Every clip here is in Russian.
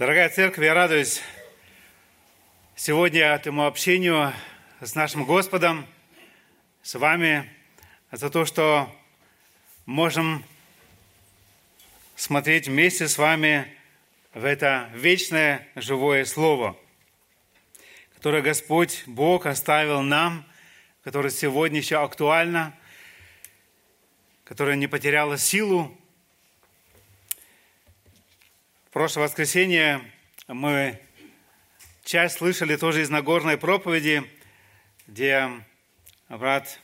Дорогая церковь, я радуюсь сегодня этому общению с нашим Господом, с вами, за то, что можем смотреть вместе с вами в это вечное живое Слово, которое Господь Бог оставил нам, которое сегодня еще актуально, которое не потеряло силу. В прошлое воскресенье мы часть слышали тоже из Нагорной проповеди, где брат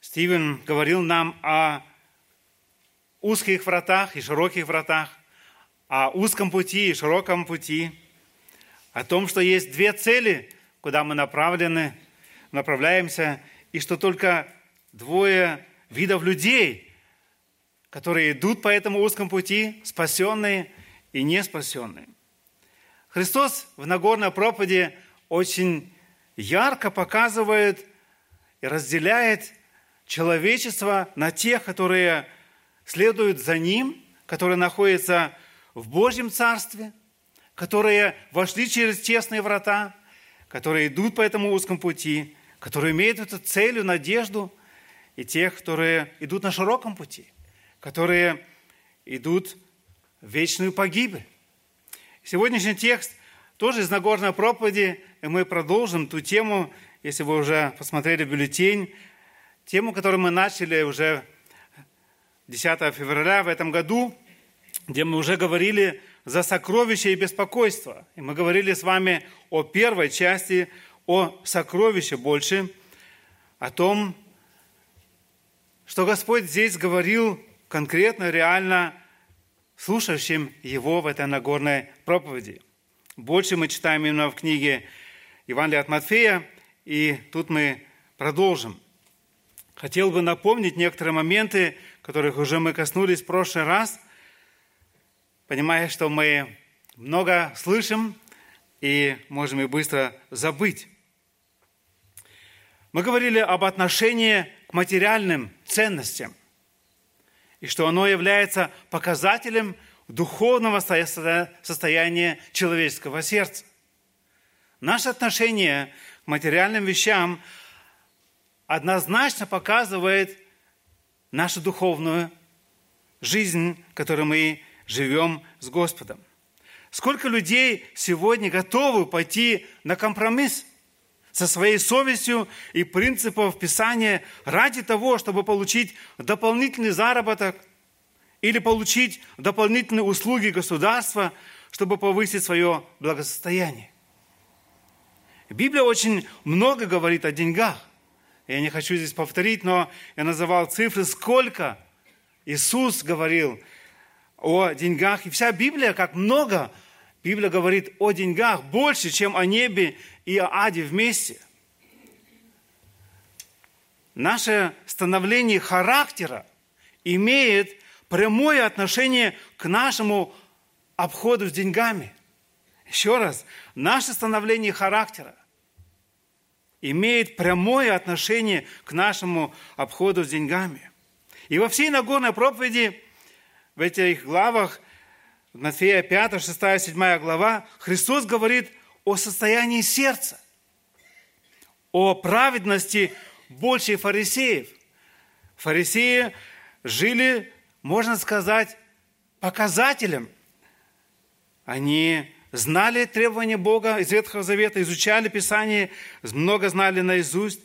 Стивен говорил нам о узких вратах и широких вратах, о узком пути и широком пути, о том, что есть две цели, куда мы направляемся, и что только двое видов людей, которые идут по этому узкому пути, спасенные и неспасенные. Христос в Нагорной проповеди очень ярко показывает и разделяет человечество на тех, которые следуют за Ним, которые находятся в Божьем Царстве, которые вошли через тесные врата, которые идут по этому узкому пути, которые имеют эту цель, надежду, и тех, которые идут на широком пути, которые идут в вечную погибель. Сегодняшний текст тоже из Нагорной проповеди, и мы продолжим ту тему, если вы уже посмотрели бюллетень, тему, которую мы начали уже 10 февраля в этом году, где мы уже говорили за сокровища и беспокойство. И мы говорили с вами о первой части, о сокровище больше, о том, что Господь здесь говорил конкретно, реально слушающим Его в этой Нагорной проповеди. Больше мы читаем именно в книге Евангелия от Матфея, и тут мы продолжим. Хотел бы напомнить некоторые моменты, которых уже мы коснулись в прошлый раз, понимая, что мы много слышим и можем и быстро забыть. Мы говорили об отношении к материальным ценностям, и что оно является показателем духовного состояния человеческого сердца. Наше отношение к материальным вещам однозначно показывает нашу духовную жизнь, в которой мы живем с Господом. Сколько людей сегодня готовы пойти на компромисс со своей совестью и принципов Писания ради того, чтобы получить дополнительный заработок или получить дополнительные услуги государства, чтобы повысить свое благосостояние. Библия очень много говорит о деньгах. Я не хочу здесь повторить, но я называл цифры, сколько Иисус говорил о деньгах. И вся Библия, как много Библия говорит о деньгах, больше, чем о небе и о аде вместе. Наше становление характера имеет прямое отношение к нашему обходу с деньгами. Еще раз, наше становление характера имеет прямое отношение к нашему обходу с деньгами. И во всей Нагорной проповеди, в этих главах, Матфея 5, 6, 7 глава, Христос говорит о состоянии сердца, о праведности больше фарисеев. Фарисеи жили, можно сказать, показателем. Они знали требования Бога из Ветхого Завета, изучали Писание, много знали наизусть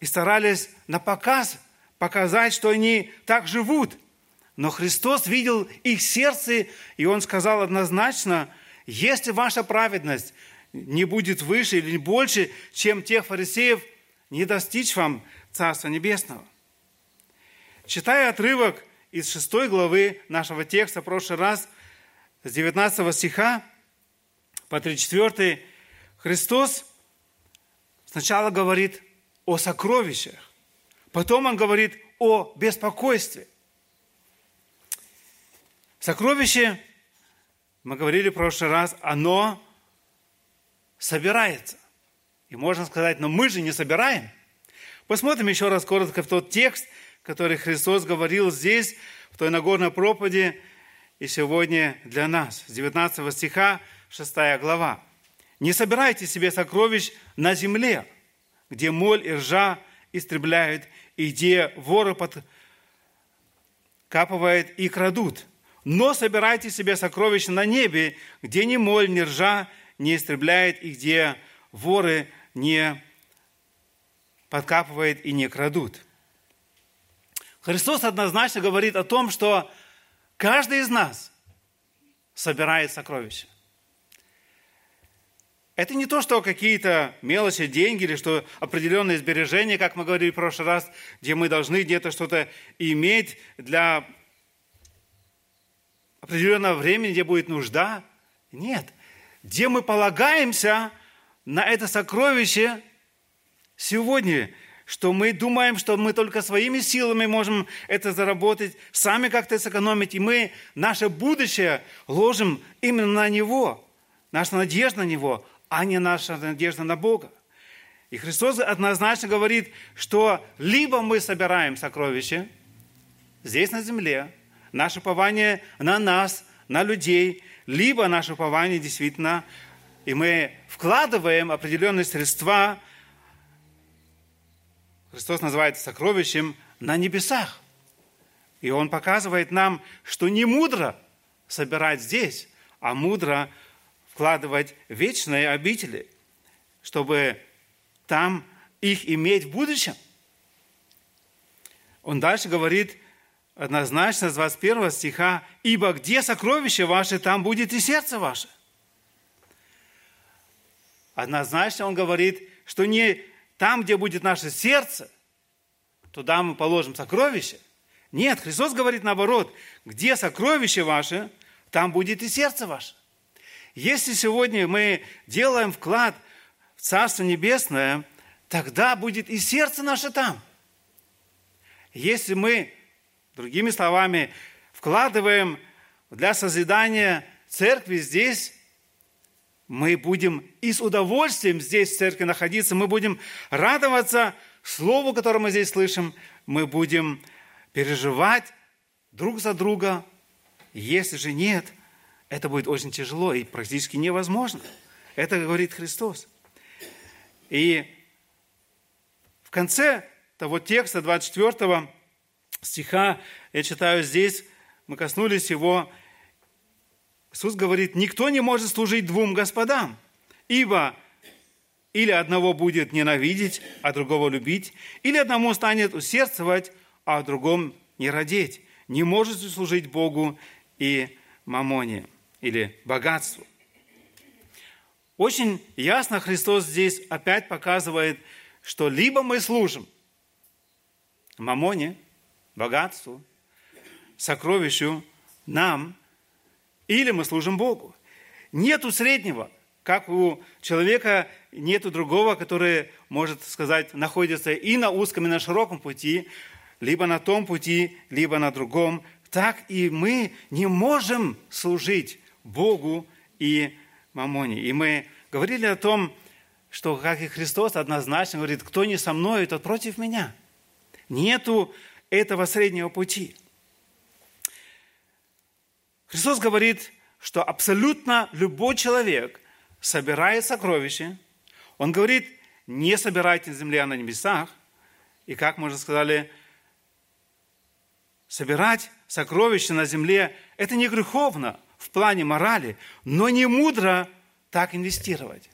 и старались на показ показать, что они так живут. Но Христос видел их сердце, и Он сказал однозначно: если ваша праведность не будет выше или больше, чем тех фарисеев, не достичь вам Царства Небесного. Читая отрывок из 6 главы нашего текста в прошлый раз, с 19 стиха по 34, Христос сначала говорит о сокровищах, потом Он говорит о беспокойстве. Сокровище, мы говорили в прошлый раз, оно собирается. И можно сказать, но мы же не собираем. Посмотрим еще раз коротко в тот текст, который Христос говорил здесь, в той Нагорной проповеди, и сегодня для нас. С 19 стиха, 6 глава. «Не собирайте себе сокровищ на земле, где моль и ржа истребляют, и где воры подкапывают и крадут. Но собирайте себе сокровищ на небе, где ни моль, ни ржа не истребляет, и где воры не подкапывают и не крадут». Христос однозначно говорит о том, что каждый из нас собирает сокровища. Это не то, что какие-то мелочи, деньги или что определенные сбережения, как мы говорили в прошлый раз, где мы должны где-то что-то иметь для определенного времени, где будет нужда. Нет. Где мы полагаемся на это сокровище сегодня, что мы думаем, что мы только своими силами можем это заработать, сами как-то сэкономить, и мы наше будущее ложим именно на Него, наша надежда на Него, а не наша надежда на Бога. И Христос однозначно говорит, что либо мы собираем сокровища здесь на земле, наше упование на нас, на людей, либо наше упование действительно, и мы вкладываем определенные средства, Христос называет сокровищем на небесах. И Он показывает нам, что не мудро собирать здесь, а мудро вкладывать в вечные обители, чтобы там их иметь в будущем. Он дальше говорит однозначно с 21 стиха: «Ибо где сокровище ваше, там будет и сердце ваше». Однозначно Он говорит, что не там, где будет наше сердце, туда мы положим сокровище. Нет, Христос говорит наоборот. Где сокровище ваше, там будет и сердце ваше. Если сегодня мы делаем вклад в Царство Небесное, тогда будет и сердце наше там. Если мы, другими словами, вкладываем для созидания церкви здесь, мы будем и с удовольствием здесь в церкви находиться, мы будем радоваться слову, которое мы здесь слышим, мы будем переживать друг за друга. Если же нет, это будет очень тяжело и практически невозможно. Это говорит Христос. И в конце того текста, 24 стиха, я читаю здесь, мы коснулись его, Иисус говорит: «Никто не может служить двум господам, ибо или одного будет ненавидеть, а другого любить, или одному станет усердствовать, а о другом не радеть. Не можете служить Богу и мамоне», или богатству. Очень ясно Христос здесь опять показывает, что либо мы служим мамоне, богатству, сокровищу, нам, или мы служим Богу. Нету среднего, как у человека нету другого, который, может сказать, находится и на узком, и на широком пути, либо на том пути, либо на другом. Так и мы не можем служить Богу и мамоне. И мы говорили о том, что, как и Христос однозначно говорит: кто не со мной, тот против меня. Нету этого среднего пути. Христос говорит, что абсолютно любой человек собирает сокровища. Он говорит: не собирайте на земле, а на небесах. И как мы уже сказали, собирать сокровища на земле – это не греховно в плане морали, но не мудро так инвестировать.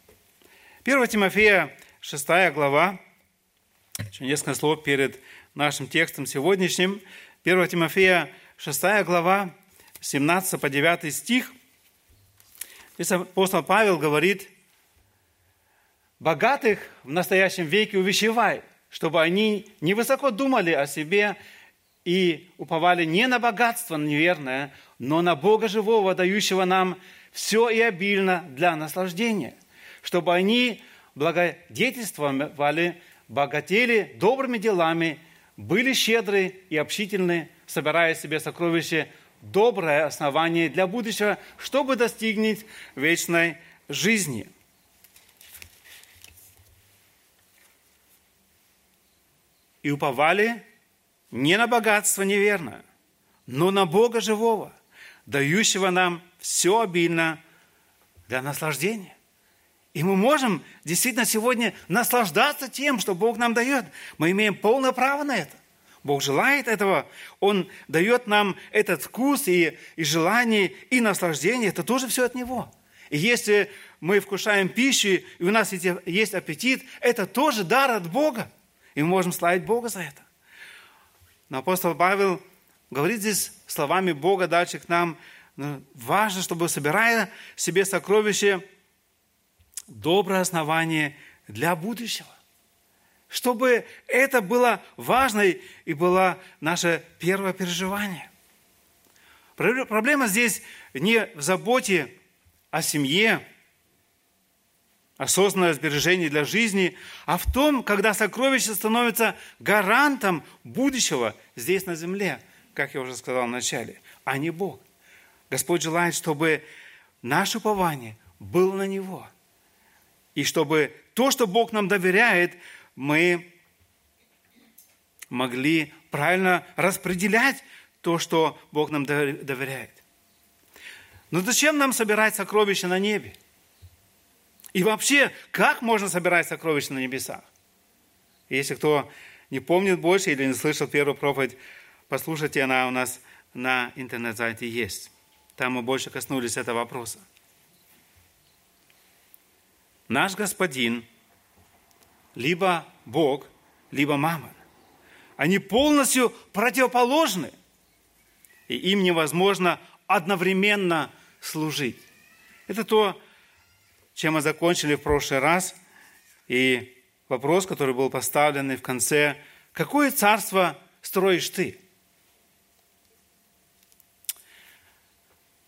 1 Тимофея 6 глава, еще несколько слов перед нашим текстом сегодняшним. 1 Тимофея 6 глава, 17 по 9 стих. Здесь апостол Павел говорит: «Богатых в настоящем веке увещевай, чтобы они невысоко думали о себе и уповали не на богатство неверное, но на Бога живого, дающего нам все и обильно для наслаждения, чтобы они благодетельствовали, богатели добрыми делами, были щедры и общительны, собирая себе сокровища, доброе основание для будущего, чтобы достигнуть вечной жизни». «И уповали не на богатство неверное, но на Бога живого, дающего нам все обильно для наслаждения. И мы можем действительно сегодня наслаждаться тем, что Бог нам дает. Мы имеем полное право на это. Бог желает этого. Он дает нам этот вкус и желание, и наслаждение. Это тоже все от Него. И если мы вкушаем пищу, и у нас есть аппетит, это тоже дар от Бога. И мы можем славить Бога за это. Но апостол Павел говорит здесь словами Бога дальше к нам. Важно, чтобы, собирая себе сокровища, доброе основание для будущего. Чтобы это было важно и было наше первое переживание. Проблема здесь не в заботе о семье, осознанное сбережение для жизни, а в том, когда сокровище становится гарантом будущего здесь на земле, как я уже сказал в начале, а не Бог. Господь желает, чтобы наше упование было на Него. И чтобы то, что Бог нам доверяет, мы могли правильно распределять то, что Бог нам доверяет. Но зачем нам собирать сокровища на небе? И вообще, как можно собирать сокровища на небесах? Если кто не помнит больше или не слышал первую проповедь, послушайте, она у нас на интернет-сайте есть. Там мы больше коснулись этого вопроса. Наш Господин, либо Бог, либо Мамон, они полностью противоположны, и им невозможно одновременно служить. Это то, чем мы закончили в прошлый раз, и вопрос, который был поставлен в конце: какое царство строишь ты?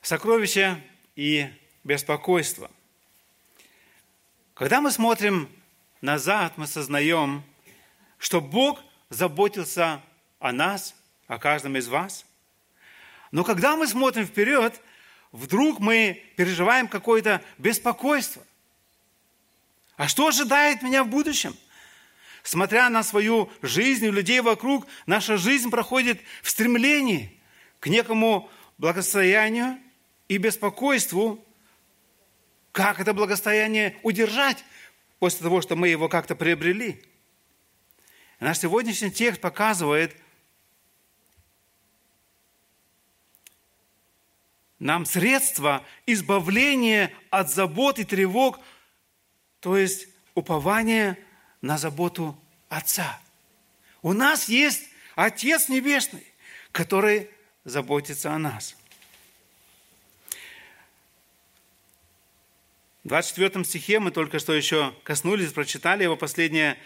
Сокровища и беспокойство. Когда мы смотрим назад, мы сознаем, что Бог заботился о нас, о каждом из вас. Но когда мы смотрим вперед, вдруг мы переживаем какое-то беспокойство. А что ожидает меня в будущем? Смотря на свою жизнь, у людей вокруг, наша жизнь проходит в стремлении к некому благосостоянию и беспокойству. Как это благосостояние удержать после того, что мы его как-то приобрели? Наш сегодняшний текст показывает нам средство избавления от забот и тревог, то есть упование на заботу Отца. У нас есть Отец Небесный, который заботится о нас. В 24 стихе мы только что еще коснулись, прочитали его последняя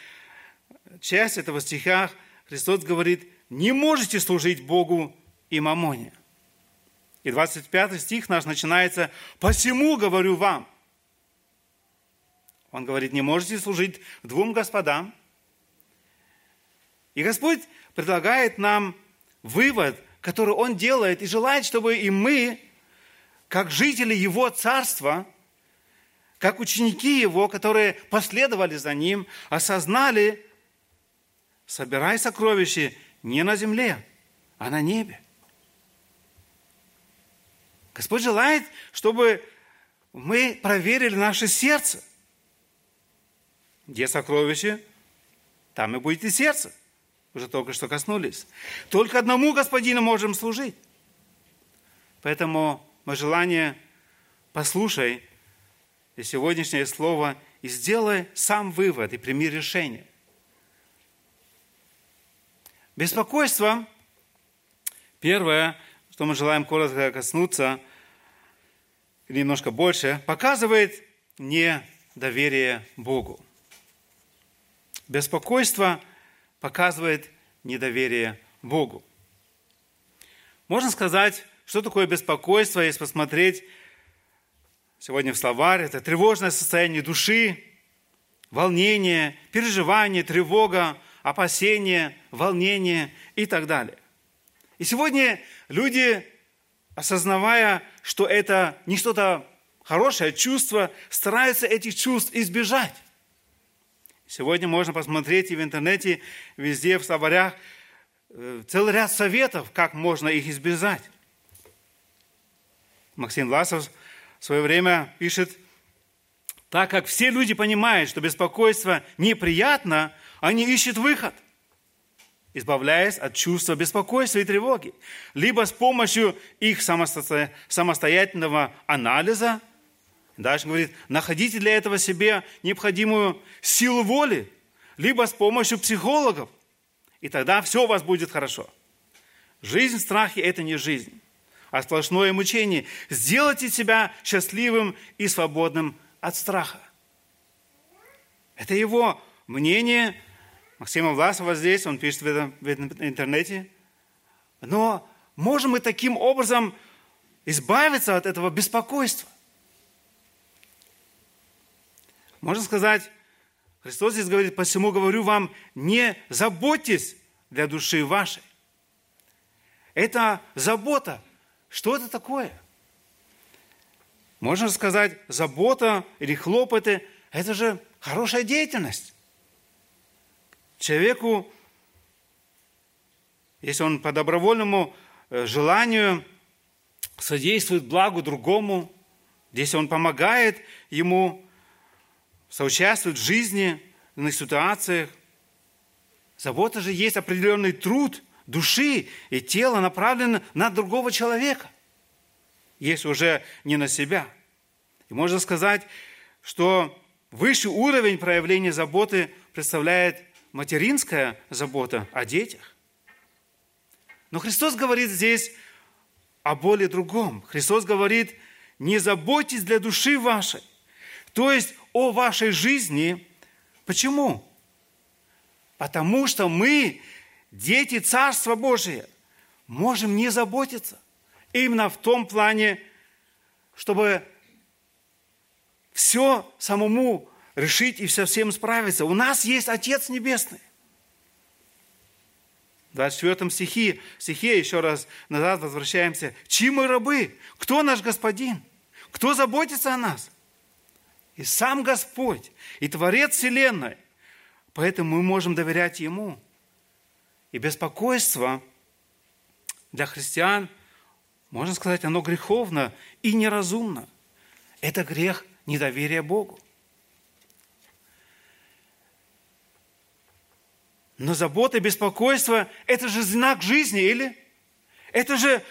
часть этого стиха. Христос говорит: «Не можете служить Богу и мамоне». И 25 стих наш начинается: «Посему говорю вам». Он говорит: не можете служить двум господам. И Господь предлагает нам вывод, который Он делает, и желает, чтобы и мы, как жители Его Царства, как ученики Его, которые последовали за Ним, осознали: собирай сокровища не на земле, а на небе. Господь желает, чтобы мы проверили наше сердце. Где сокровище, там и будет и сердце. Уже только что коснулись. Только одному Господину можем служить. Поэтому мое желание: послушай сегодняшнее слово и сделай сам вывод и прими решение. Беспокойство. Первое, что мы желаем коротко коснуться, немножко больше, показывает недоверие Богу. Беспокойство показывает недоверие Богу. Можно сказать, что такое беспокойство, если посмотреть сегодня в словарь. Это тревожное состояние души, волнение, переживание, тревога, опасение, волнение и так далее. И сегодня люди, осознавая, что это не что-то хорошее чувство, стараются этих чувств избежать. Сегодня можно посмотреть и в интернете, везде, в словарях, целый ряд советов, как можно их избежать. Максим Власов в свое время пишет: «Так как все люди понимают, что беспокойство неприятно, они ищут выход, избавляясь от чувства беспокойства и тревоги, либо с помощью их самостоятельного анализа». Дальше он говорит: «Находите для этого себе необходимую силу воли, либо с помощью психологов, и тогда все у вас будет хорошо. Жизнь в страхе – это не жизнь, а сплошное мучение. Сделайте себя счастливым и свободным от страха». Это его мнение Максима Власова здесь, он пишет в интернете. Но можем мы таким образом избавиться от этого беспокойства? Можно сказать, Христос здесь говорит: «Посему говорю вам, не заботьтесь для души вашей». Это забота. Что это такое? Можно сказать, забота или хлопоты – это же хорошая деятельность. Человеку, если он по добровольному желанию содействует благу другому, если он помогает ему, соучаствует в жизни, в иных ситуациях, забота же есть определенный труд души и тела, направленный на другого человека, если уже не на себя. И можно сказать, что высший уровень проявления заботы представляет материнская забота о детях. Но Христос говорит здесь о боли другом. Христос говорит: не заботьтесь для души вашей, то есть о вашей жизни. Почему? Потому что мы, дети Царства Божия, можем не заботиться. Именно в том плане, чтобы все самому решить и со всем справиться. У нас есть Отец Небесный. В 24 стихе еще раз назад возвращаемся. Чьи мы рабы? Кто наш Господин? Кто заботится о нас? И сам Господь, и Творец Вселенной. Поэтому мы можем доверять Ему. И беспокойство для христиан, можно сказать, оно греховно и неразумно. Это грех недоверия Богу. Но забота и беспокойство – это же знак жизни, или? Это же,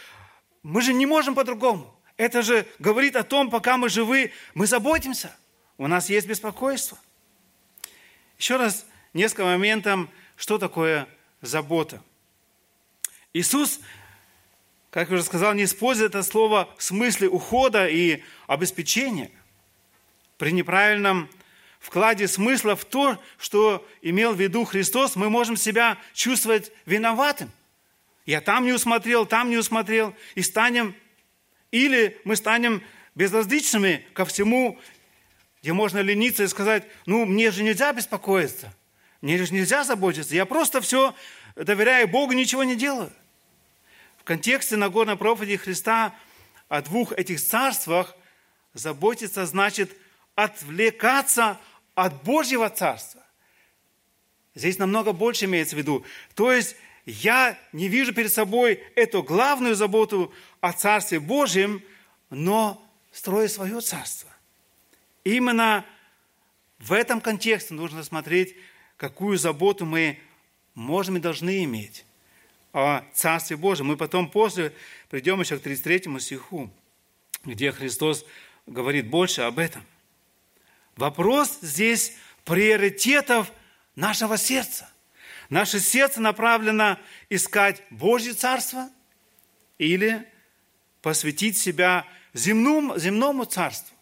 мы же не можем по-другому. Это же говорит о том, пока мы живы, мы заботимся. У нас есть беспокойство. Еще раз несколько моментов, что такое забота. Иисус, как я уже сказал, не использует это слово в смысле ухода и обеспечения. При неправильном вкладе смысла в то, что имел в виду Христос, мы можем себя чувствовать виноватым. Я там не усмотрел, и станем, или мы станем безразличными ко всему, где можно лениться и сказать: ну, мне же нельзя беспокоиться, мне же нельзя заботиться, я просто все доверяю Богу, ничего не делаю. В контексте Нагорной проповеди Христа о двух этих царствах заботиться значит отвлекаться от Божьего Царства. Здесь намного больше имеется в виду. То есть я не вижу перед собой эту главную заботу о Царстве Божьем, но строю свое Царство. Именно в этом контексте нужно смотреть, какую заботу мы можем и должны иметь о Царстве Божьем. Мы потом после придем еще к 33 стиху, где Христос говорит больше об этом. Вопрос здесь приоритетов нашего сердца. Наше сердце направлено искать Божье Царство или посвятить себя земному царству.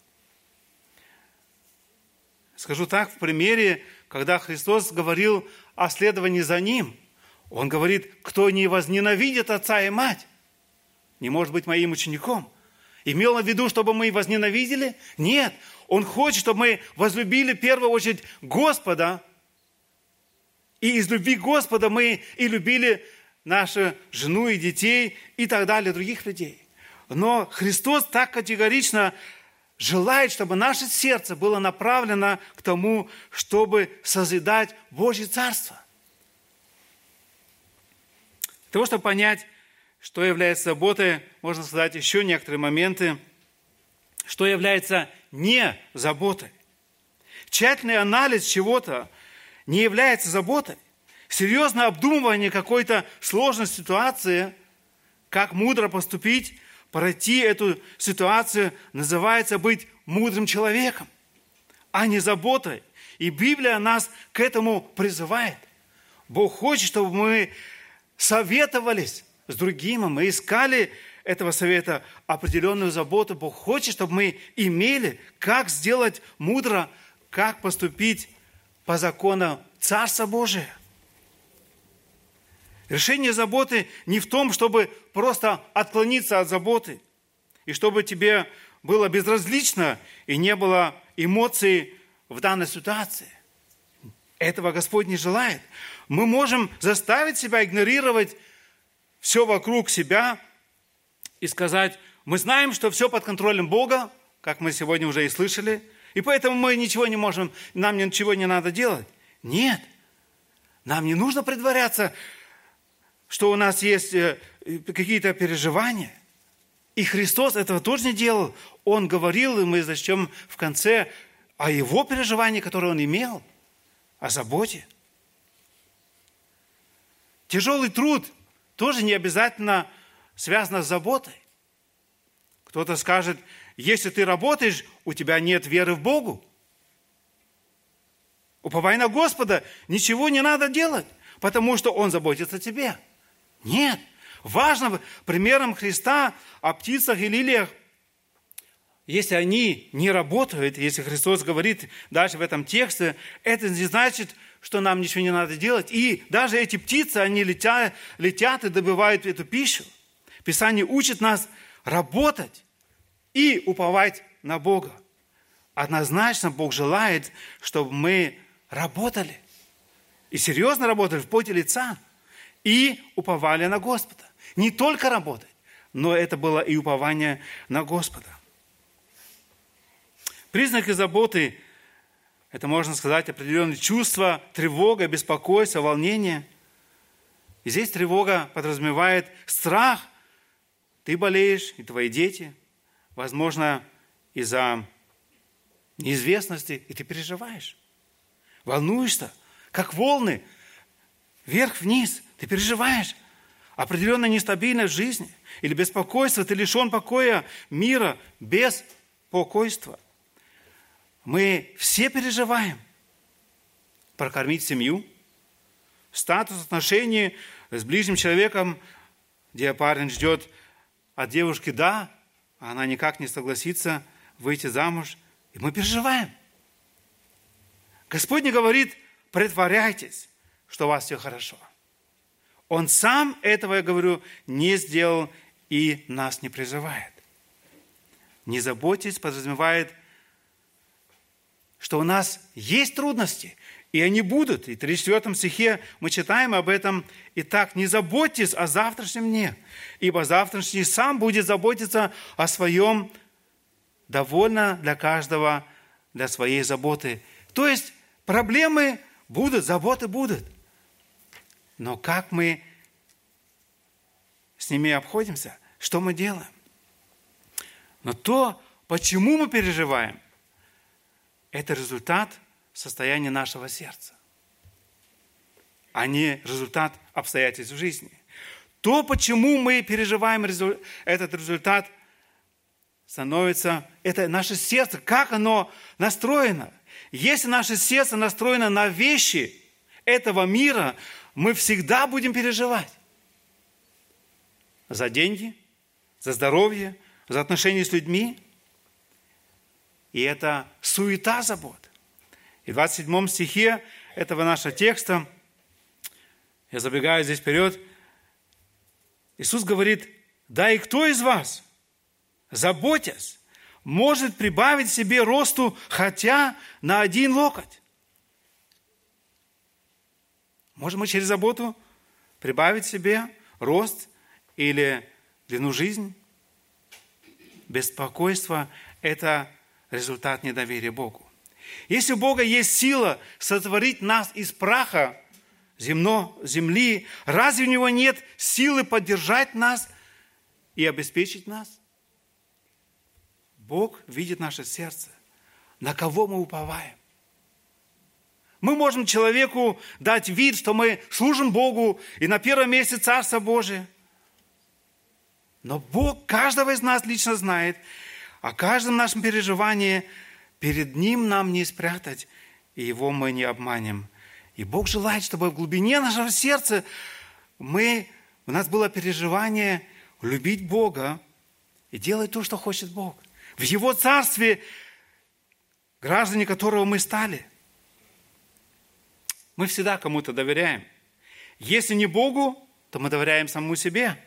Скажу так, в примере, когда Христос говорил о следовании за Ним, Он говорит: кто не возненавидит отца и мать, не может быть моим учеником. Имел в виду, чтобы мы возненавидели? Нет. Он хочет, чтобы мы возлюбили в первую очередь Господа. И из любви Господа мы и любили нашу жену и детей и так далее, других людей. Но Христос так категорично желает, чтобы наше сердце было направлено к тому, чтобы созидать Божье Царство. Для того, чтобы понять, что является заботой, можно сказать еще некоторые моменты, что является не заботой. Тщательный анализ чего-то не является заботой. Серьезное обдумывание какой-то сложной ситуации, как мудро поступить, пройти эту ситуацию, называется быть мудрым человеком, а не заботой. И Библия нас к этому призывает. Бог хочет, чтобы мы советовались с другим, мы искали этого совета определенную заботу. Бог хочет, чтобы мы имели, как сделать мудро, как поступить по закону Царства Божия. Решение заботы не в том, чтобы просто отклониться от заботы, и чтобы тебе было безразлично и не было эмоций в данной ситуации. Этого Господь не желает. Мы можем заставить себя игнорировать все вокруг себя и сказать, мы знаем, что все под контролем Бога, как мы сегодня уже и слышали, и поэтому мы ничего не можем, нам ничего не надо делать. Нет, нам не нужно притворяться, что у нас есть какие-то переживания. И Христос этого тоже не делал. Он говорил, и мы зачем в конце о Его переживании, которое Он имел, о заботе. Тяжелый труд тоже не обязательно связан с заботой. Кто-то скажет, если ты работаешь, у тебя нет веры в Богу. Уповай на Господа, ничего не надо делать, потому что Он заботится о тебе. Нет. Важно, примером Христа о птицах и лилиях, если они не работают, если Христос говорит дальше в этом тексте, это не значит, что нам ничего не надо делать. И даже эти птицы, они летят и добывают эту пищу. Писание учит нас работать и уповать на Бога. Однозначно Бог желает, чтобы мы работали. И серьезно работали в поте лица. И уповали на Господа. Не только работать, но это было и упование на Господа. Признаки заботы – это, можно сказать, определенные чувства, тревога, беспокойство, волнение. И здесь тревога подразумевает страх. Ты болеешь, и твои дети. Возможно, из-за неизвестности, и ты переживаешь. Волнуешься, как волны, вверх-вниз. Ты переживаешь определенную нестабильность в жизни или беспокойство, ты лишен покоя, мира, беспокойства. Мы все переживаем. Прокормить семью, статус отношений с ближним человеком, где парень ждет от девушки «да», а она никак не согласится выйти замуж. И мы переживаем. Господь не говорит «притворяйтесь, что у вас все хорошо». Он сам этого, я говорю, не сделал и нас не призывает. Не заботьтесь, подразумевает, что у нас есть трудности, и они будут. И в 34 стихе мы читаем об этом. Итак, не заботьтесь о завтрашнем дне, ибо завтрашний сам будет заботиться о своем, довольно для каждого, для своей заботы. То есть проблемы будут, заботы будут. Но как мы с ними обходимся? Что мы делаем? Но то, почему мы переживаем, это результат состояния нашего сердца, а не результат обстоятельств в жизни. То, почему мы переживаем этот результат, становится, это наше сердце, как оно настроено. Если наше сердце настроено на вещи этого мира, мы всегда будем переживать за деньги, за здоровье, за отношения с людьми. И это суета забот. И в 27 стихе этого нашего текста, я забегаю здесь вперед, Иисус говорит, да и кто из вас, заботясь, может прибавить себе росту хотя на один локоть? Можем мы через заботу прибавить себе рост или длину жизни? Беспокойство – это результат недоверия Богу. Если у Бога есть сила сотворить нас из праха земли, разве у Него нет силы поддержать нас и обеспечить нас? Бог видит наше сердце, на кого мы уповаем. Мы можем человеку дать вид, что мы служим Богу и на первом месте Царство Божие. Но Бог каждого из нас лично знает, о каждом нашем переживании перед Ним нам не спрятать, и Его мы не обманем. И Бог желает, чтобы в глубине нашего сердца у нас было переживание любить Бога и делать то, что хочет Бог. В Его Царстве, граждане которого мы стали. Мы всегда кому-то доверяем. Если не Богу, то мы доверяем самому себе.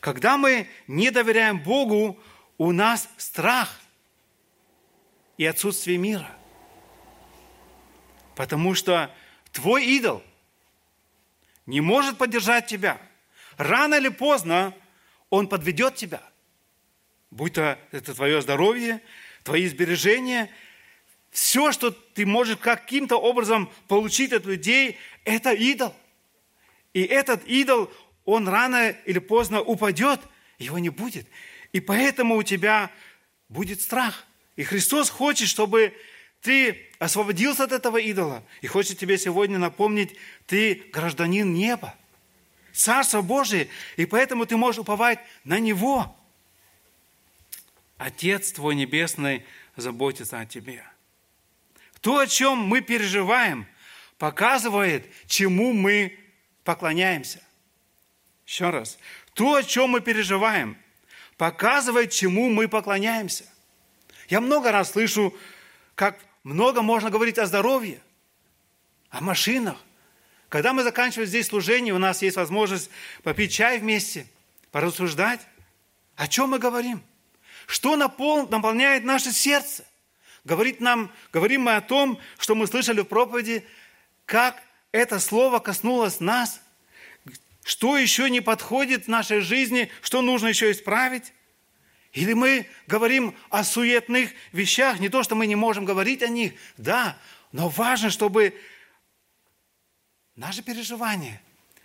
Когда мы не доверяем Богу, у нас страх и отсутствие мира. Потому что твой идол не может поддержать тебя. Рано или поздно он подведет тебя. Будь то это твое здоровье, твои сбережения, все, что ты можешь каким-то образом получить от людей, это идол. И этот идол, он рано или поздно упадет, его не будет. И поэтому у тебя будет страх. И Христос хочет, чтобы ты освободился от этого идола. И хочет тебе сегодня напомнить, ты гражданин неба, Царство Божие, и поэтому ты можешь уповать на Него. Отец твой Небесный заботится о тебе. То, о чем мы переживаем, показывает, чему мы поклоняемся. Еще раз. То, о чем мы переживаем, показывает, чему мы поклоняемся. Я много раз слышу, как много можно говорить о здоровье, о машинах. Когда мы заканчиваем здесь служение, у нас есть возможность попить чай вместе, порассуждать. О чем мы говорим? Что наполняет наше сердце? Говорим мы о том, что мы слышали в проповеди, как это слово коснулось нас, что еще не подходит в нашей жизни, что нужно еще исправить. Или мы говорим о суетных вещах, не то, что мы не можем говорить о них, да, но важно, чтобы наше переживание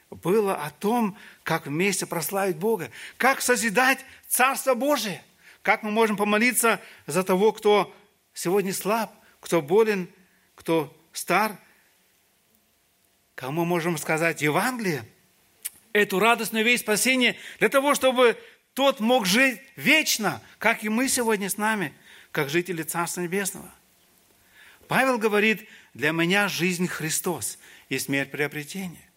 было о том, как вместе прославить Бога, как созидать Царство Божие, как мы можем помолиться за того, кто сегодня слаб, кто болен, кто стар, кому можем сказать Евангелие, эту радостную весть спасения, для того, чтобы тот мог жить вечно, как и мы сегодня с нами, как жители Царства Небесного. Павел говорит, для меня жизнь Христос и смерть приобретение.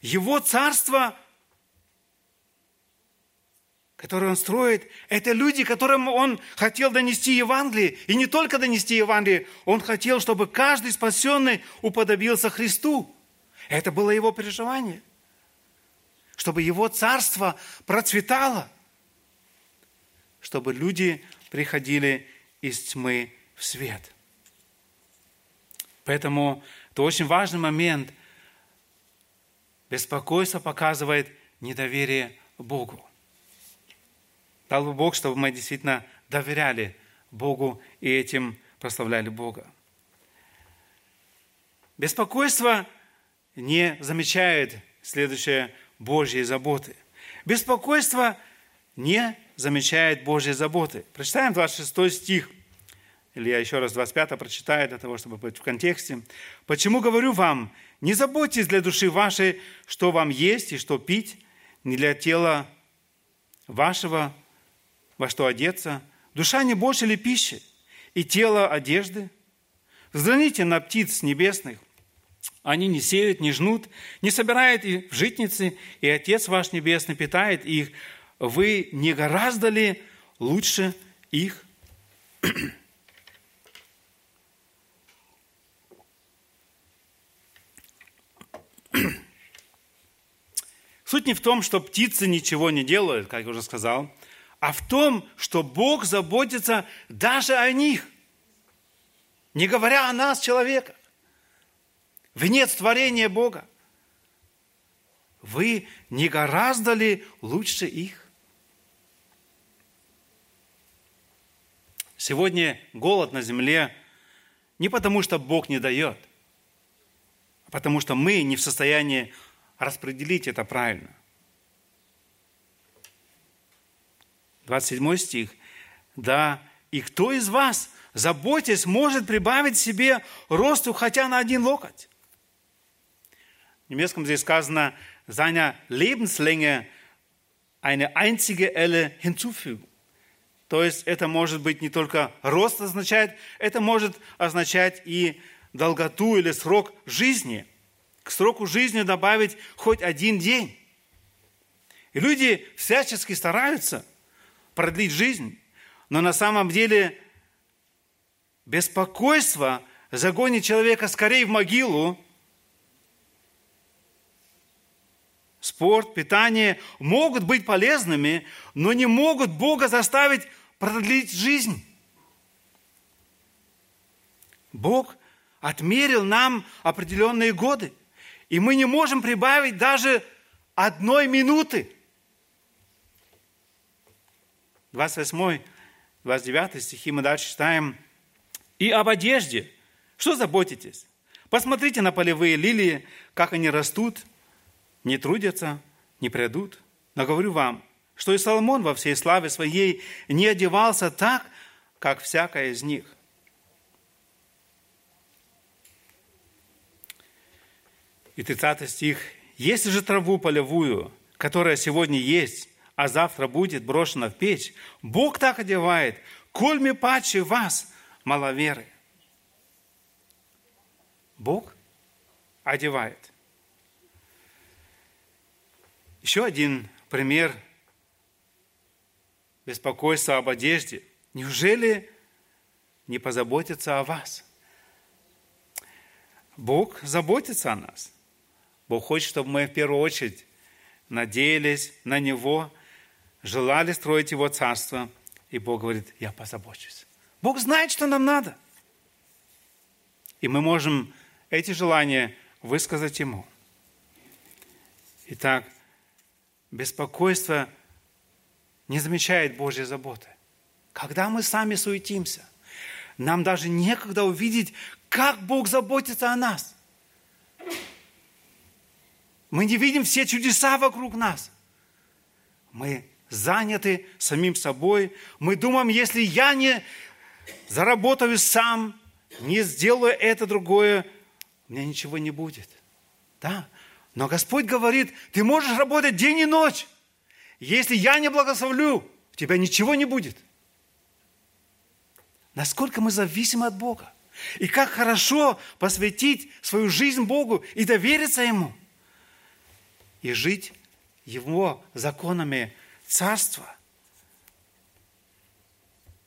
Его Царство, которое Он строит, это люди, которым Он хотел донести Евангелие. И не только донести Евангелие, Он хотел, чтобы каждый спасенный уподобился Христу. Это было Его переживание. Чтобы Его Царство процветало, чтобы люди приходили из тьмы в свет. Поэтому это очень важный момент. Беспокойство показывает недоверие Богу. Дал бы Бог, чтобы мы действительно доверяли Богу и этим прославляли Бога. Беспокойство не замечает следующее Божьей заботы. Беспокойство не замечает Божьей заботы. Прочитаем 26 стих, или я еще раз 25 прочитаю, для того, чтобы быть в контексте. «Почему говорю вам, не заботьтесь для души вашей, что вам есть и что пить, не для тела вашего, во что одеться. Душа не больше ли пищи, и тело одежды? Взгляните на птиц небесных, они не сеют, не жнут, не собирают в житницы, и Отец ваш Небесный питает их. Вы не гораздо ли лучше их?» Суть не в том, что птицы ничего не делают, как я уже сказал, а в том, что Бог заботится даже о них, не говоря о нас, человека. Венец творения Бога. Вы не гораздо ли лучше их? Сегодня голод на земле не потому, что Бог не дает, а потому что мы не в состоянии распределить это правильно. 27 стих. Да, и кто из вас, заботясь, может прибавить себе росту хотя на один локоть? В немецком здесь сказано, seiner Lebenslänge eine einzige Elle hinzufügen. То есть это может быть не только рост означает, это может означать и долготу или срок жизни. К сроку жизни добавить хоть один день. И люди всячески стараются продлить жизнь, но на самом деле беспокойство загонит человека скорее в могилу. Спорт, питание могут быть полезными, но не могут Бога заставить продлить жизнь. Бог отмерил нам определенные годы, и мы не можем прибавить даже одной минуты. 28-29 стихи мы дальше читаем. «И об одежде, что заботитесь? Посмотрите на полевые лилии, как они растут, не трудятся, не прядут. Но говорю вам, что и Соломон во всей славе своей не одевался так, как всякая из них». И 30 стих. «Если же траву полевую, которая сегодня есть, а завтра будет брошена в печь, Бог так одевает, кольми паче вас, маловеры». Бог одевает. Еще один пример беспокойства об одежде. Неужели не позаботиться о вас? Бог заботится о нас. Бог хочет, чтобы мы в первую очередь надеялись на Него, желали строить Его царство. И Бог говорит, я позабочусь. Бог знает, что нам надо. И мы можем эти желания высказать Ему. Итак, беспокойство не замечает Божьей заботы. Когда мы сами суетимся, нам даже некогда увидеть, как Бог заботится о нас. Мы не видим все чудеса вокруг нас. Мы заняты самим собой. Мы думаем, если я не заработаю сам, не сделаю это другое, у меня ничего не будет. Да? Но Господь говорит, ты можешь работать день и ночь. Если я не благословлю, у тебя ничего не будет. Насколько мы зависимы от Бога. И как хорошо посвятить свою жизнь Богу и довериться Ему. И жить Его законами Царства.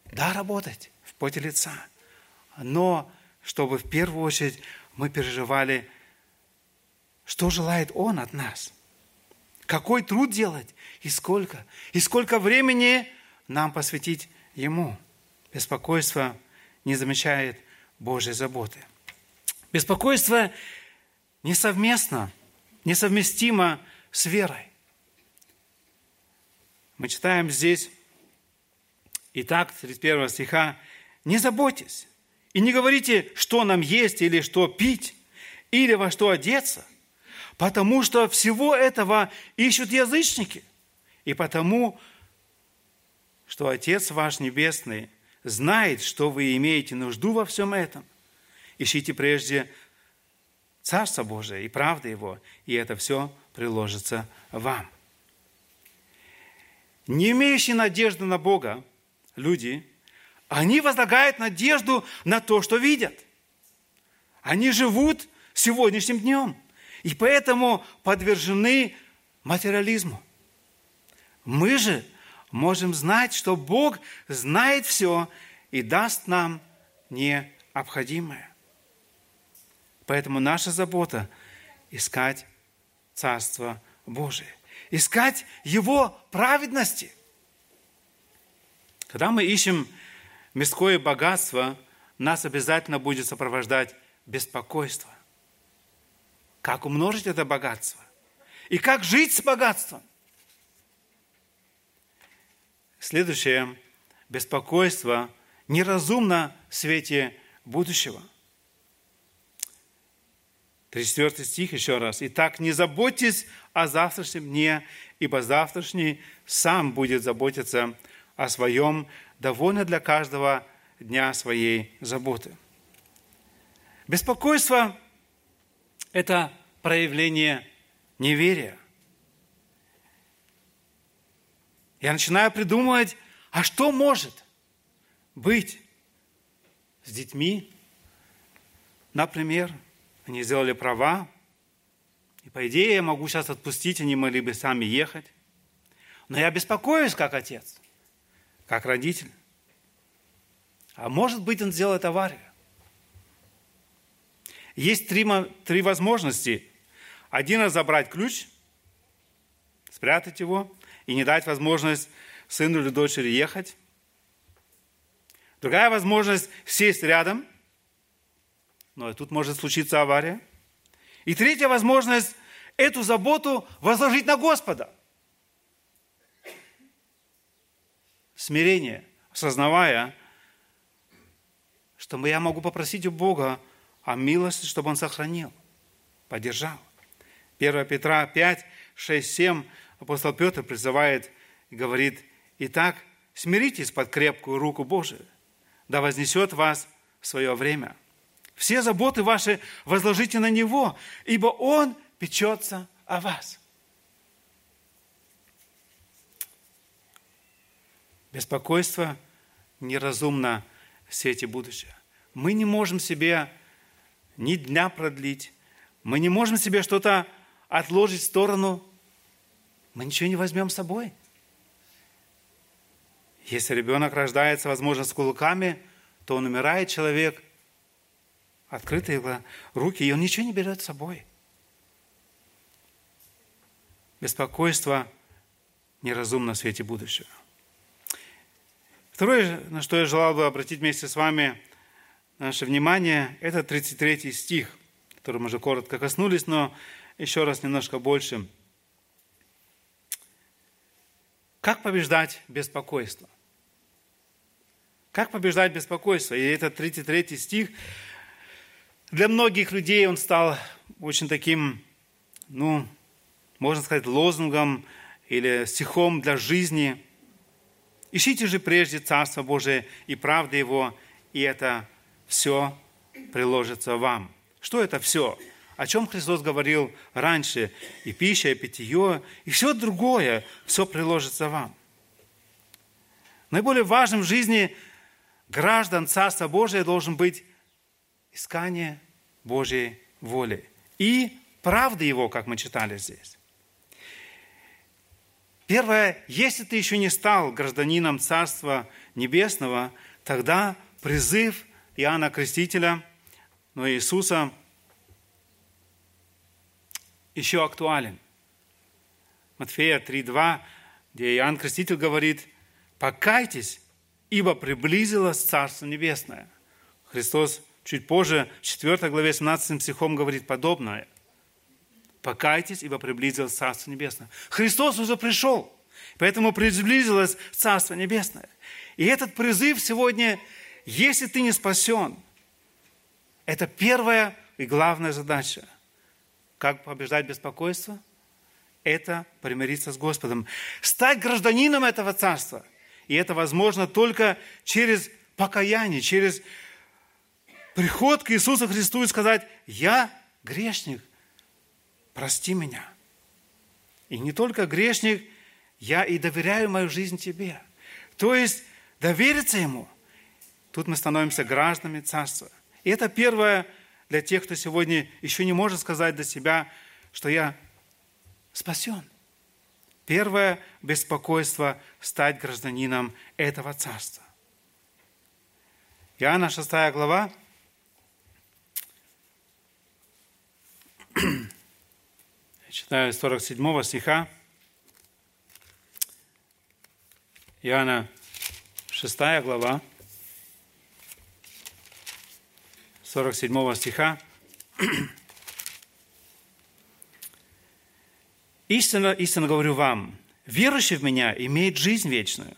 Да, работать в поте лица. Но чтобы в первую очередь мы переживали, что желает Он от нас? Какой труд делать? И сколько? И сколько времени нам посвятить Ему? Беспокойство не замечает Божьей заботы. Беспокойство несовместимо с верой. Мы читаем здесь, итак, 31 стиха, «Не заботьтесь и не говорите, что нам есть или что пить, или во что одеться». Потому что всего этого ищут язычники, и потому, что Отец ваш Небесный знает, что вы имеете нужду во всем этом. Ищите прежде Царство Божие и правды Его, и это все приложится вам. Не имеющие надежды на Бога люди, они возлагают надежду на то, что видят. Они живут сегодняшним днем. И поэтому подвержены материализму. Мы же можем знать, что Бог знает все и даст нам необходимое. Поэтому наша забота – искать Царство Божие, искать Его праведности. Когда мы ищем мирское богатство, нас обязательно будет сопровождать беспокойство. Как умножить это богатство? И как жить с богатством? Следующее. Беспокойство неразумно в свете будущего. 34 стих еще раз. «Итак, не заботьтесь о завтрашнем дне, ибо завтрашний сам будет заботиться о своем довольно для каждого дня своей заботы. Беспокойство – это проявление неверия. Я начинаю придумывать, а что может быть с детьми? Например, они сделали права, и, по идее, я могу сейчас отпустить, они могли бы сами ехать. Но я беспокоюсь как отец, как родитель. А может быть, он сделает аварию. Есть три возможности. Один раз забрать ключ, спрятать его и не дать возможность сыну или дочери ехать. Другая возможность – сесть рядом, но и тут может случиться авария. И третья возможность – эту заботу возложить на Господа. Смирение, осознавая, что я могу попросить у Бога о милости, чтобы Он сохранил, поддержал. 1 Петра 5, 6, 7 апостол Петр призывает и говорит: «Итак, смиритесь под крепкую руку Божию, да вознесет вас в свое время. Все заботы ваши возложите на Него, ибо Он печется о вас». Беспокойство неразумно сети будущего. Мы не можем себе ни дня продлить, мы не можем себе что-то отложить в сторону, мы ничего не возьмем с собой. Если ребенок рождается, возможно, с кулаками, то он умирает, человек, открытые руки, и он ничего не берет с собой. Беспокойство неразумно в свете будущего. Второе, на что я желал бы обратить вместе с вами наше внимание, это 33 стих, который мы уже коротко коснулись, но еще раз немножко больше. Как побеждать беспокойство? Как побеждать беспокойство? И этот 33 стих для многих людей он стал очень таким, можно сказать, лозунгом или стихом для жизни. «Ищите же прежде Царство Божие и правды Его, и это все приложится вам». Что это все? О чем Христос говорил раньше? И пища, и питье, и все другое, все приложится вам. Наиболее важным в жизни граждан Царства Божия должен быть искание Божьей воли и правды Его, как мы читали здесь. Первое, если ты еще не стал гражданином Царства Небесного, тогда призыв Иоанна Крестителя, но Иисуса еще актуален. Матфея 3:2, где Иоанн Креститель говорит: «Покайтесь, ибо приблизилось Царство Небесное». Христос чуть позже, в 4 главе 17 стихом говорит подобное. «Покайтесь, ибо приблизилось Царство Небесное». Христос уже пришел, поэтому приблизилось Царство Небесное. И этот призыв сегодня, если ты не спасен, это первая и главная задача. Как побеждать беспокойство? Это примириться с Господом. Стать гражданином этого Царства. И это возможно только через покаяние, через приход к Иисусу Христу и сказать: «Я грешник, прости меня». И не только грешник, я и доверяю мою жизнь Тебе. То есть довериться Ему. Тут мы становимся гражданами Царства. И это первое для тех, кто сегодня еще не может сказать до себя, что я спасен. Первое беспокойство – стать гражданином этого Царства. Иоанна 6 глава. Читаю с 47 стиха. Иоанна 6 глава. 47 стиха. «Истинно, истинно говорю вам, верующий в Меня имеет жизнь вечную.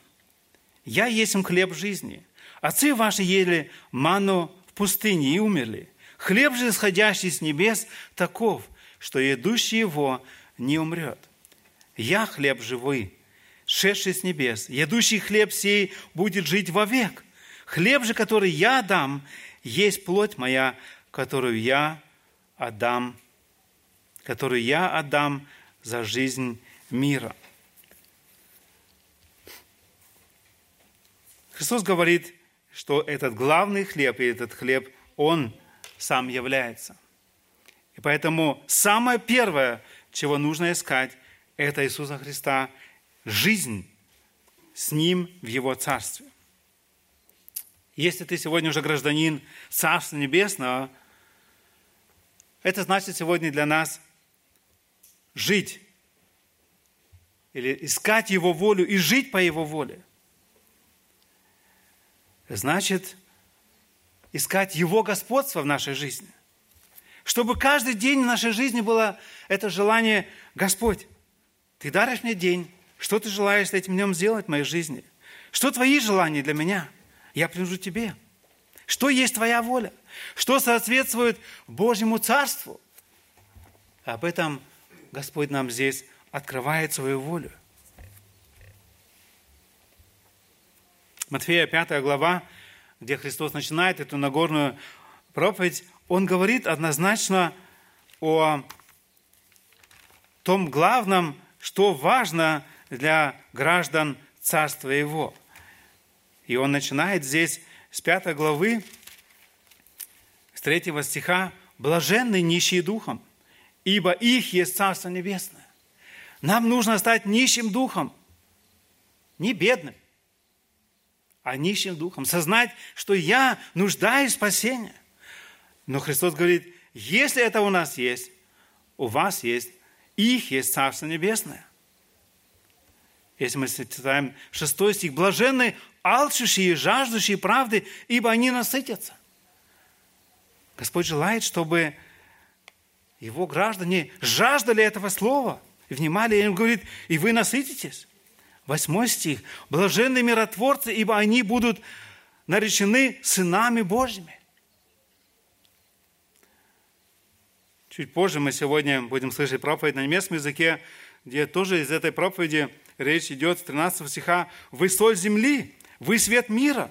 Я есть им хлеб жизни. Отцы ваши ели ману в пустыне и умерли. Хлеб же, исходящий с небес, таков, что едущий его не умрет. Я хлеб живой, шедший с небес. Едущий хлеб сей будет жить вовек. Хлеб же, который я дам, есть плоть моя, которую я отдам за жизнь мира». Христос говорит, что этот главный хлеб, и этот хлеб Он сам является. И поэтому самое первое, чего нужно искать, это Иисуса Христа, жизнь с Ним в Его Царстве. Если ты сегодня уже гражданин Царства Небесного, это значит сегодня для нас жить или искать Его волю и жить по Его воле. Значит, искать Его господство в нашей жизни. Чтобы каждый день в нашей жизни было это желание: «Господь, Ты даришь мне день. Что Ты желаешь с этим днем сделать в моей жизни? Что Твои желания для меня? Я принадлежу Тебе. Что есть Твоя воля? Что соответствует Божьему Царству?» Об этом Господь нам здесь открывает свою волю. Матфея 5 глава, где Христос начинает эту Нагорную проповедь, Он говорит однозначно о том главном, что важно для граждан Царства Его. И Он начинает здесь с 5 главы, с 3 стиха: «Блаженны нищие духом, ибо их есть Царство Небесное». Нам нужно стать нищим духом, не бедным, а нищим духом. Сознать, что я нуждаюсь в спасении. Но Христос говорит: если это у нас есть, у вас есть, их есть Царство Небесное. Если мы читаем 6 стих: «Блаженны алчущие, жаждущие правды, ибо они насытятся». Господь желает, чтобы Его граждане жаждали этого слова, и внимали, и Он говорит: «И вы насытитесь». 8 стих: «Блаженны миротворцы, ибо они будут наречены сынами Божьими». Чуть позже мы сегодня будем слышать проповедь на немецком языке, где тоже из этой проповеди речь идет с 13 стиха: «Вы соль земли, вы свет мира,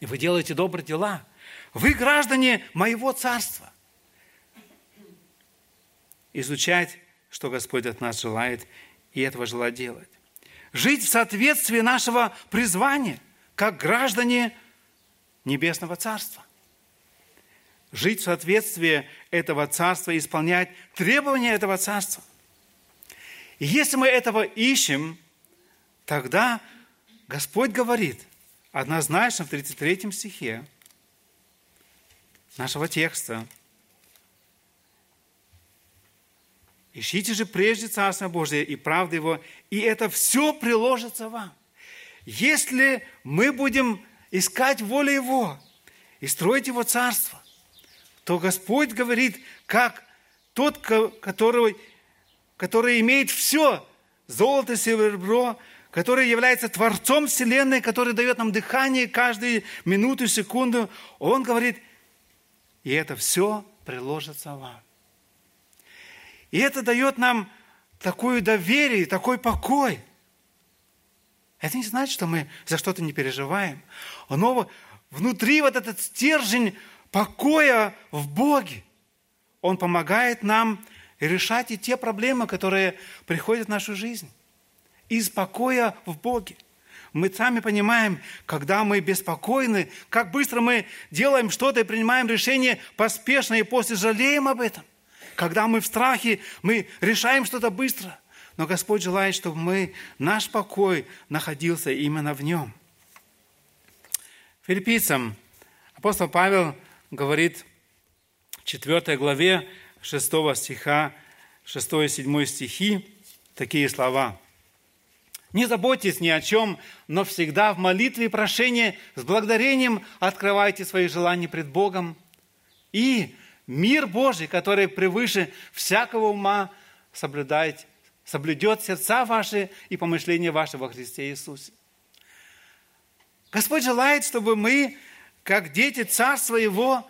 и вы делаете добрые дела. Вы граждане моего царства». Изучать, что Господь от нас желает, и этого желает делать. Жить в соответствии нашего призвания, как граждане Небесного Царства. Жить в соответствии этого царства и исполнять требования этого царства. И если мы этого ищем, тогда Господь говорит однозначно в 33 стихе нашего текста: «Ищите же прежде Царство Божие и правды Его, и это все приложится вам». Если мы будем искать волю Его и строить Его царство, то Господь говорит, как тот, который имеет все, золото, серебро, который является Творцом Вселенной, который дает нам дыхание каждую минуту, секунду. Он говорит: и это все приложится вам. И это дает нам такое доверие, такой покой. Это не значит, что мы за что-то не переживаем. Но внутри вот этот стержень покоя в Боге. Он помогает нам решать и те проблемы, которые приходят в нашу жизнь. Из покоя в Боге. Мы сами понимаем, когда мы беспокойны, как быстро мы делаем что-то и принимаем решение поспешно, и после жалеем об этом. Когда мы в страхе, мы решаем что-то быстро. Но Господь желает, чтобы наш покой находился именно в Нем. Филиппийцам апостол Павел говорит в 4 главе 6 стиха, 6 и 7 стихи, такие слова: «Не заботьтесь ни о чем, но всегда в молитве и прошении с благодарением открывайте свои желания пред Богом. И мир Божий, который превыше всякого ума, соблюдет сердца ваши и помышления ваши во Христе Иисусе». Господь желает, чтобы мы, как дети Царства Его,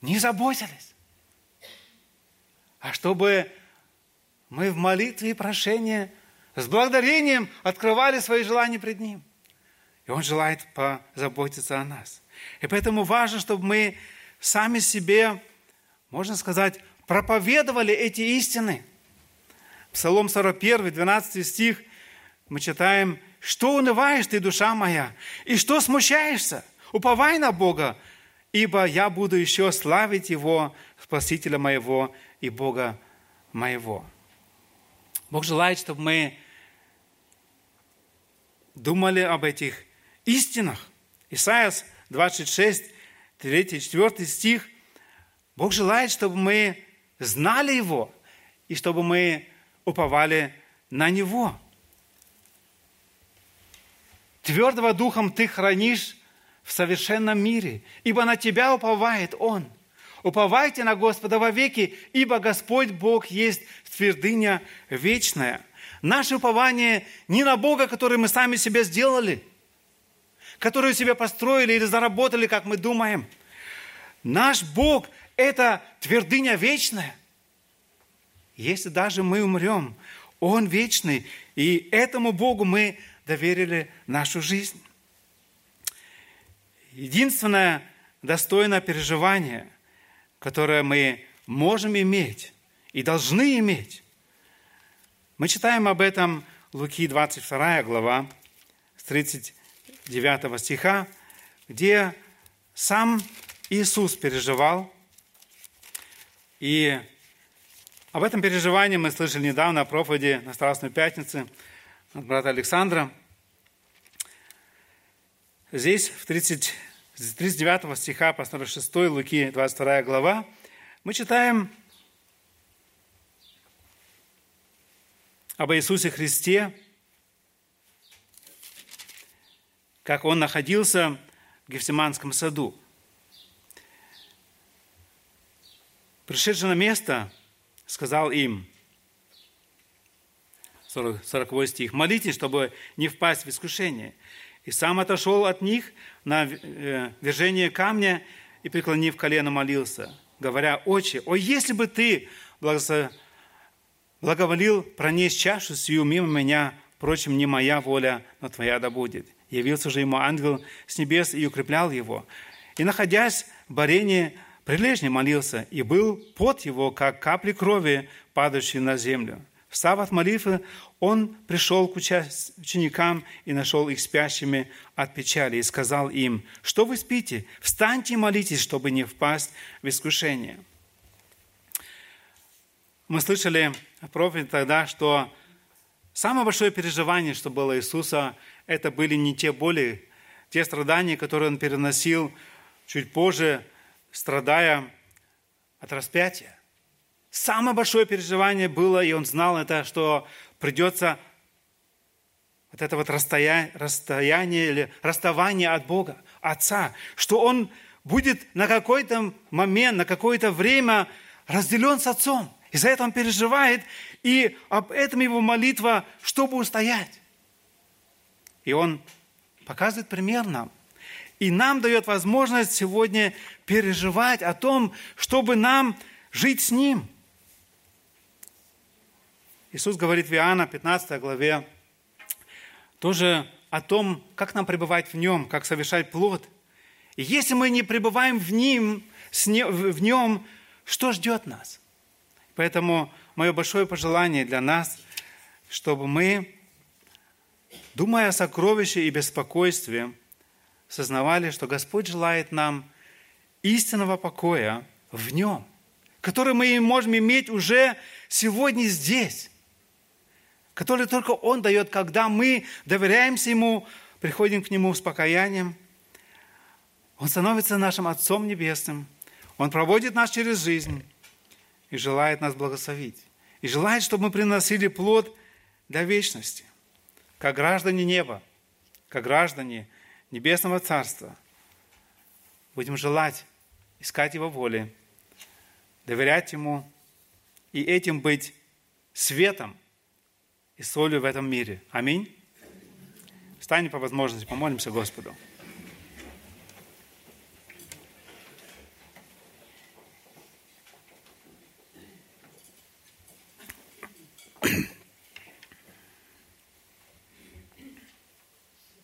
не заботились, а чтобы мы в молитве и прошении с благодарением открывали свои желания пред Ним. И Он желает позаботиться о нас. И поэтому важно, чтобы мы сами себе, можно сказать, проповедовали эти истины. Псалом 41, 12 стих, мы читаем: «Что унываешь ты, душа моя, и что смущаешься? Уповай на Бога, ибо я буду еще славить Его, Спасителя моего и Бога моего». Бог желает, чтобы мы думали об этих истинах. Исайя 26, 3-4 стих. Бог желает, чтобы мы знали Его и чтобы мы уповали на Него. «Твердого духом ты хранишь в совершенном мире, ибо на тебя уповает Он. Уповайте на Господа вовеки, ибо Господь Бог есть твердыня вечная». Наше упование не на Бога, который мы сами себе сделали, который себе построили или заработали, как мы думаем. Наш Бог – это твердыня вечная. Если даже мы умрем, Он вечный, и этому Богу мы доверили нашу жизнь. Единственное достойное переживание, которое мы можем иметь и должны иметь. Мы читаем об этом Луки 22 глава, с 39 стиха, где сам Иисус переживал. И об этом переживании мы слышали недавно о проповеди на Страстную Пятницу от брата Александра. Здесь, с 39 стиха по 46, Луки 22 глава, мы читаем об Иисусе Христе, как Он находился в Гефсиманском саду. «Пришедший на место, сказал им», 40 стих, «молитесь, чтобы не впасть в искушение. И сам отошел от них на вержение камня и, преклонив колено, молился, говоря: Отче, о, если бы ты благоволил пронесть чашу сию мимо меня, впрочем, не моя воля, но твоя да будет». Явился же ему ангел с небес и укреплял его. И, находясь в барении, прилежнее молился, и был пот его, как капли крови, падающие на землю. Встав от молитвы, он пришел к ученикам и нашел их спящими от печали, и сказал им: «Что вы спите? Встаньте и молитесь, чтобы не впасть в искушение». Мы слышали проповедь тогда, что самое большое переживание, что было Иисуса, это были не те боли, те страдания, которые Он переносил чуть позже, страдая от распятия. Самое большое переживание было, и Он знал это, что придется вот это вот расстояние или расставание от Бога, Отца, что Он будет на какой-то момент, на какое-то время разделен с Отцом. И за это Он переживает, и об этом его молитва, чтобы устоять. И Он показывает пример нам. И нам дает возможность сегодня переживать о том, чтобы нам жить с Ним. Иисус говорит в Иоанна 15 главе тоже о том, как нам пребывать в Нем, как совершать плод. И если мы не пребываем в Нем, что ждет нас? Поэтому мое большое пожелание для нас, чтобы мы, думая о сокровище и беспокойстве, сознавали, что Господь желает нам истинного покоя в Нем, который мы можем иметь уже сегодня здесь, который только Он дает, когда мы доверяемся Ему, приходим к Нему с покаянием. Он становится нашим Отцом Небесным, Он проводит нас через жизнь и желает нас благословить. И желает, чтобы мы приносили плод до вечности, как граждане неба, как граждане Небесного Царства. Будем желать искать Его воли, доверять Ему и этим быть светом и солью в этом мире. Аминь. Встанем по возможности, помолимся Господу.